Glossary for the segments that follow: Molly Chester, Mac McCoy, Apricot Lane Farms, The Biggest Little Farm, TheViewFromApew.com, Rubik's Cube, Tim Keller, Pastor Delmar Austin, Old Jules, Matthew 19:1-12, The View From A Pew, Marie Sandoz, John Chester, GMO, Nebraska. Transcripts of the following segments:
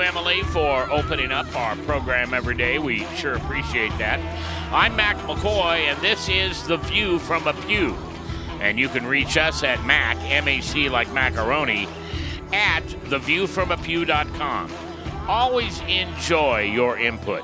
Emily, for opening up our program every day. We sure appreciate that. I'm Mac McCoy, and this is The View from a Pew. And you can reach us at Mac, M-A-C like macaroni, at TheViewFromApew.com. Always enjoy your input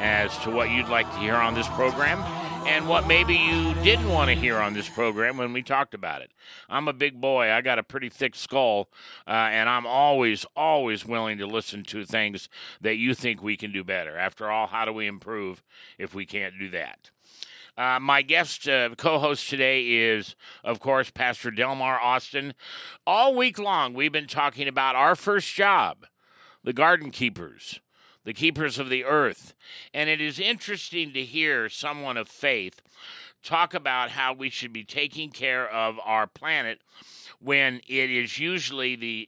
as to what you'd like to hear on this program and what maybe you didn't want to hear on this program when we talked about it. I'm a big boy. I got a pretty thick skull, and I'm always willing to listen to things that you think we can do better. After all, how do we improve if we can't do that? My guest co-host today is, of course, Pastor Delmar Austin. All week long, we've been talking about our first job, the garden keepers. The keepers of the earth. And it is interesting to hear someone of faith talk about how we should be taking care of our planet when it is usually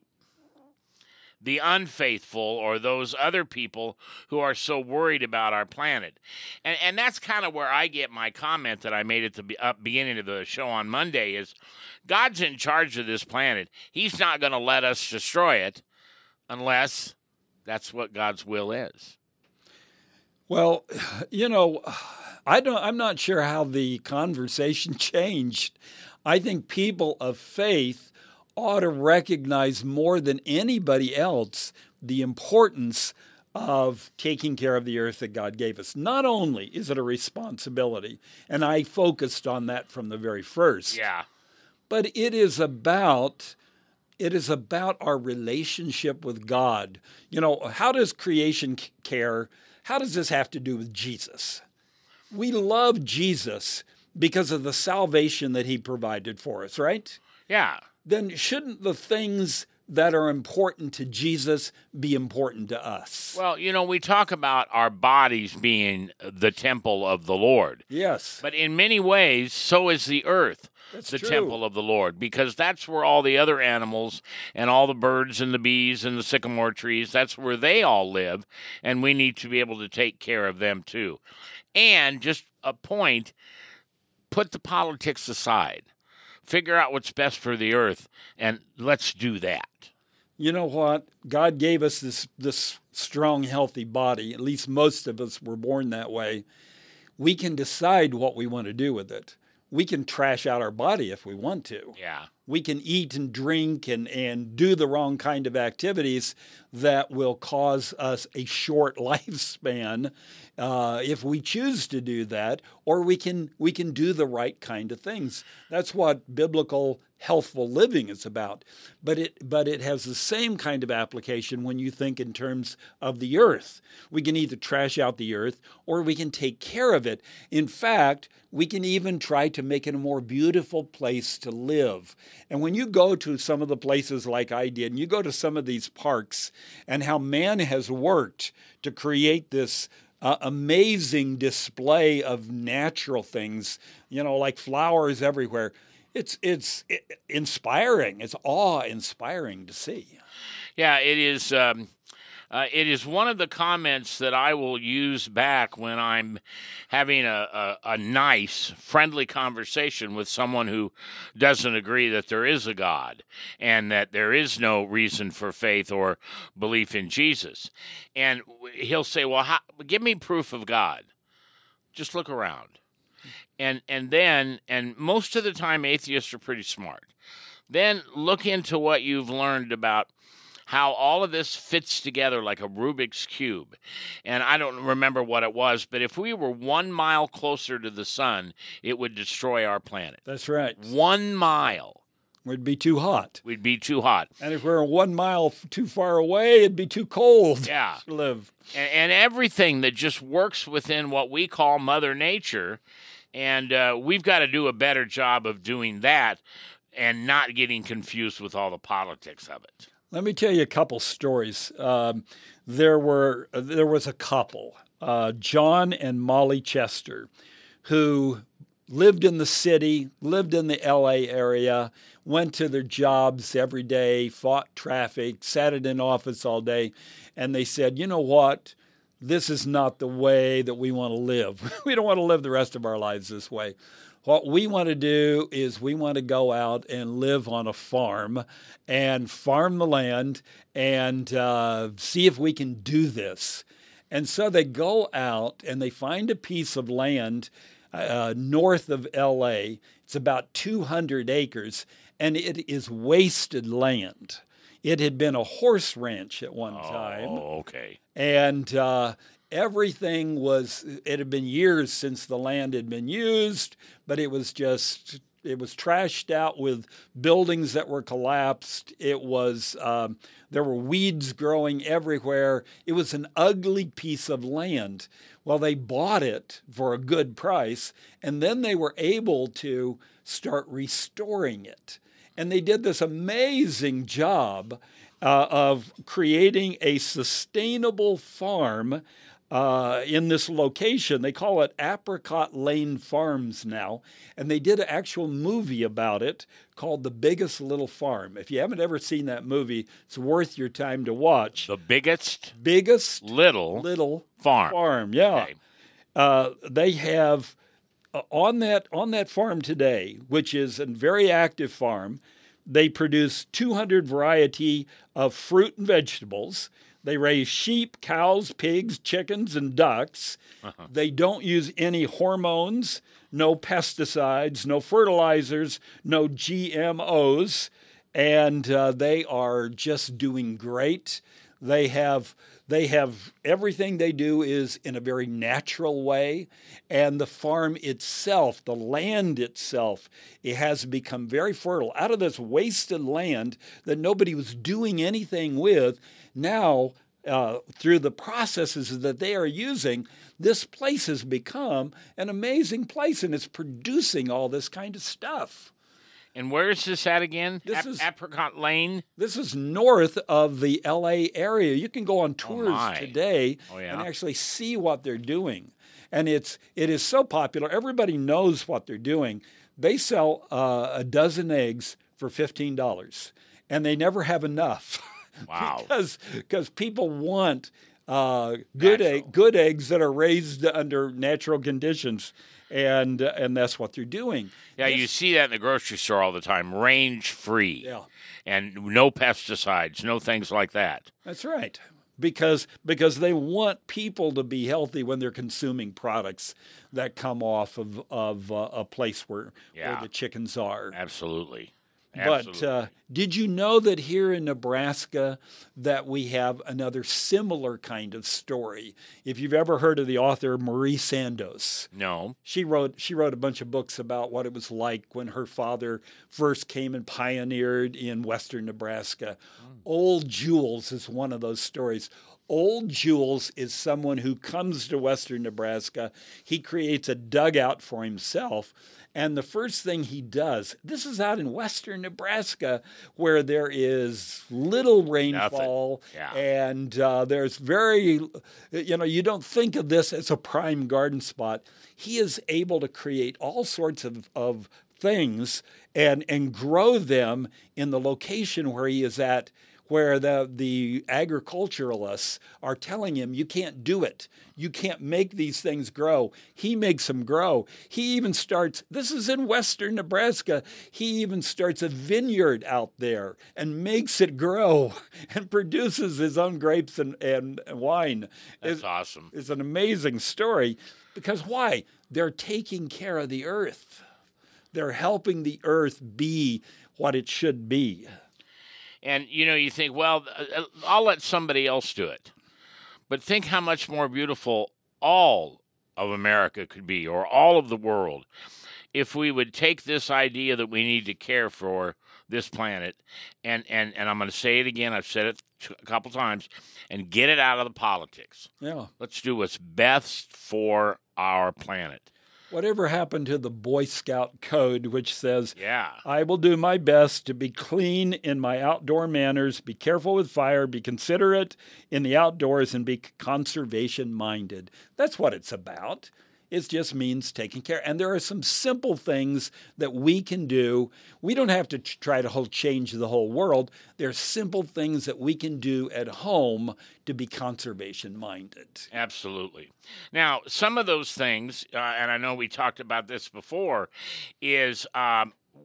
the unfaithful or those other people who are so worried about our planet. And that's kind of where I get my comment that I made at the beginning of the show on Monday is God's in charge of this planet. He's not going to let us destroy it unless... that's what God's will is. Well, you know, I'm not sure how the conversation changed. I think people of faith ought to recognize more than anybody else the importance of taking care of the earth that God gave us. Not only is it a responsibility, and I focused on that from the very first. Yeah. But it is about our relationship with God. You know, how does creation care? How does this have to do with Jesus? We love Jesus because of the salvation that he provided for us, right? Yeah. Then shouldn't the things that are important to Jesus be important to us? Well, you know, we talk about our bodies being the temple of the Lord. Yes. But in many ways, so is the earth. That's the true. Temple of the Lord, because that's where all the other animals and all the birds and the bees and the sycamore trees, that's where they all live, and we need to be able to take care of them too. And just a point, put the politics aside. Figure out what's best for the earth, and let's do that. You know what? God gave us this strong, healthy body. At least most of us were born that way. We can decide what we want to do with it. We can trash out our body if we want to. Yeah. We can eat and drink and do the wrong kind of activities that will cause us a short lifespan if we choose to do that, or we can do the right kind of things. That's what biblical healthful living is about. But it has the same kind of application when you think in terms of the earth. We can either trash out the earth or we can take care of it. In fact, we can even try to make it a more beautiful place to live. And when you go to some of the places like I did, and you go to some of these parks and how man has worked to create this amazing display of natural things, you know, like flowers everywhere. It's inspiring. It's awe-inspiring to see. Yeah, it is. It is one of the comments that I will use back when I'm having a nice, friendly conversation with someone who doesn't agree that there is a God and that there is no reason for faith or belief in Jesus. And he'll say, well, give me proof of God. Just look around. And then most of the time atheists are pretty smart. Then look into what you've learned about how all of this fits together like a Rubik's Cube. And I don't remember what it was, but if we were 1 mile closer to the sun, it would destroy our planet. That's right. 1 mile. We'd be too hot. We'd be too hot. And if we were 1 mile too far away, it'd be too cold to live. And everything that just works within what we call Mother Nature, and we've got to do a better job of doing that and not getting confused with all the politics of it. Let me tell you a couple stories. There was a couple, John and Molly Chester, who lived in the city, lived in the LA area, went to their jobs every day, fought traffic, sat in an office all day, and they said, you know what? This is not the way that we want to live. We don't want to live the rest of our lives this way. What we want to do is we want to go out and live on a farm and farm the land and see if we can do this. And so they go out and they find a piece of land north of L.A. It's about 200 acres, and it is wasted land. It had been a horse ranch at one time. Oh, okay. And everything was, it had been years since the land had been used, but it was just, it was trashed out with buildings that were collapsed. It was, there were weeds growing everywhere. It was an ugly piece of land. Well, they bought it for a good price, and then they were able to start restoring it. And they did this amazing job of creating a sustainable farm in this location. They call it Apricot Lane Farms now. And they did an actual movie about it called The Biggest Little Farm. If you haven't ever seen that movie, it's worth your time to watch. The Biggest Little Farm. Yeah. Okay. They have... On that farm today, which is a very active farm, they produce 200 variety of fruit and vegetables. They raise sheep, cows, pigs, chickens, and ducks. Uh-huh. They don't use any hormones, no pesticides, no fertilizers, no GMOs, and they are just doing great. They have everything they do is in a very natural way, and the farm itself, the land itself, it has become very fertile. Out of this wasted land that nobody was doing anything with, now through the processes that they are using, this place has become an amazing place, and it's producing all this kind of stuff. And where is this at again? This is Apricot Lane? This is north of the L.A. area. You can go on tours today and actually see what they're doing. And it is so popular. Everybody knows what they're doing. They sell a dozen eggs for $15, and they never have enough. Wow. because people want good eggs that are raised under natural conditions. And that's what they're doing. Yeah, you see that in the grocery store all the time, range-free. Yeah. And no pesticides, no things like that. That's right, because they want people to be healthy when they're consuming products that come off of a place where the chickens are. Absolutely. But did you know that here in Nebraska that we have another similar kind of story? If you've ever heard of the author Marie Sandoz. No. She wrote a bunch of books about what it was like when her father first came and pioneered in western Nebraska. Oh. Old Jules is one of those stories. Old Jules is someone who comes to western Nebraska. He creates a dugout for himself. And the first thing he does, this is out in western Nebraska where there is little rainfall and there's very, you don't think of this as a prime garden spot. He is able to create all sorts of things and grow them in the location where he is at, where the agriculturalists are telling him, you can't do it. You can't make these things grow. He makes them grow. He even starts, this is in western Nebraska, he even starts a vineyard out there and makes it grow and produces his own grapes and wine. That's awesome. It's an amazing story because why? They're taking care of the earth. They're helping the earth be what it should be. And, you think, well, I'll let somebody else do it. But think how much more beautiful all of America could be or all of the world if we would take this idea that we need to care for this planet. And I'm going to say it again. I've said it a couple times. And get it out of the politics. Yeah. Let's do what's best for our planet. Whatever happened to the Boy Scout code, which says, I will do my best to be clean in my outdoor manners, be careful with fire, be considerate in the outdoors, and be conservation-minded. That's what it's about. It just means taking care. And there are some simple things that we can do. We don't have to try to change the whole world. There are simple things that we can do at home to be conservation-minded. Absolutely. Now, some of those things, and I know we talked about this before, is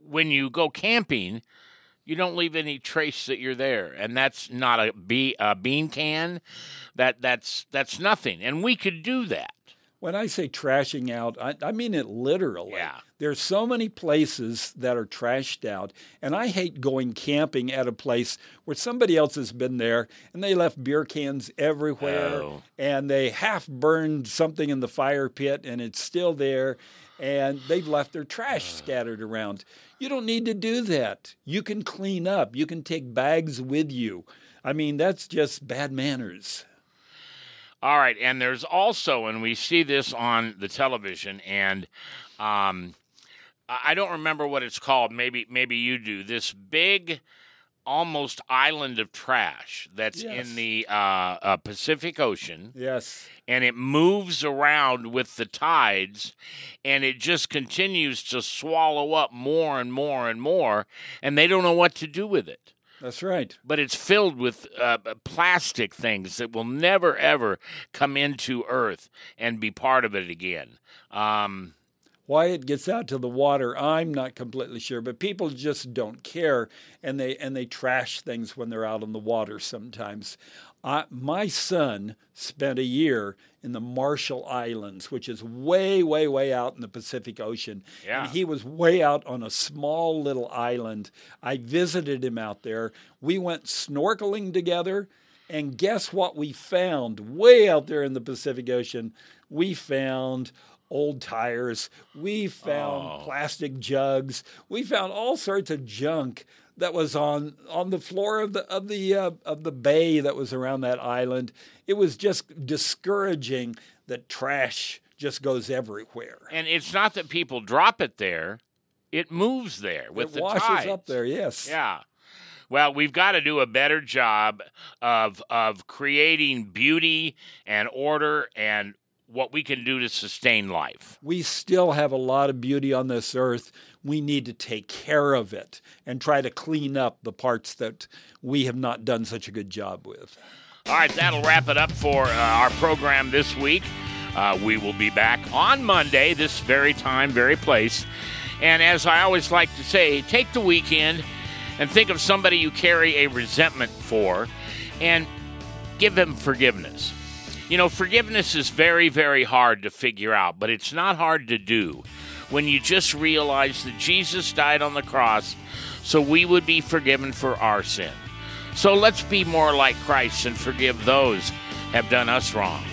when you go camping, you don't leave any trace that you're there, and that's not a bean can. That's nothing, and we could do that. When I say trashing out, I mean it literally. Yeah. There's so many places that are trashed out, and I hate going camping at a place where somebody else has been there, and they left beer cans everywhere, and they half-burned something in the fire pit, and it's still there, and they've left their trash scattered around. You don't need to do that. You can clean up. You can take bags with you. I mean, that's just bad manners. All right, and there's also, and we see this on the television, and I don't remember what it's called. Maybe you do. This big, almost island of trash that's in the Pacific Ocean. Yes. And it moves around with the tides, and it just continues to swallow up more and more and more, and they don't know what to do with it. That's right. But it's filled with plastic things that will never, ever come into Earth and be part of it again. Why it gets out to the water, I'm not completely sure. But people just don't care, and they trash things when they're out on the water sometimes. My son spent a year in the Marshall Islands, which is way, way, way out in the Pacific Ocean. Yeah. And he was way out on a small little island. I visited him out there. We went snorkeling together, and guess what we found way out there in the Pacific Ocean? We found old tires. We found plastic jugs. We found all sorts of junk that was on the floor of the bay that was around that island. It was just discouraging that trash just goes everywhere. And it's not that people drop it there; it moves there with the tides. It washes up there. Yes. Yeah. Well, we've got to do a better job of creating beauty and order and what we can do to sustain life. We still have a lot of beauty on this earth. We need to take care of it and try to clean up the parts that we have not done such a good job with. All right, that'll wrap it up for our program this week. We will be back on Monday, this very time, very place. And as I always like to say, take the weekend and think of somebody you carry a resentment for and give them forgiveness. You know, forgiveness is very, very hard to figure out, but it's not hard to do when you just realize that Jesus died on the cross so we would be forgiven for our sin. So let's be more like Christ and forgive those who have done us wrong.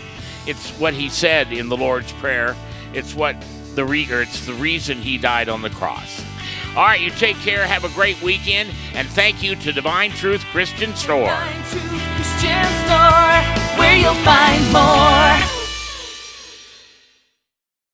It's what he said in the Lord's Prayer. It's what it's the reason he died on the cross. All right, you take care. Have a great weekend, and thank you to Divine Truth Christian Store. Divine Truth Christian Store, where you'll find more.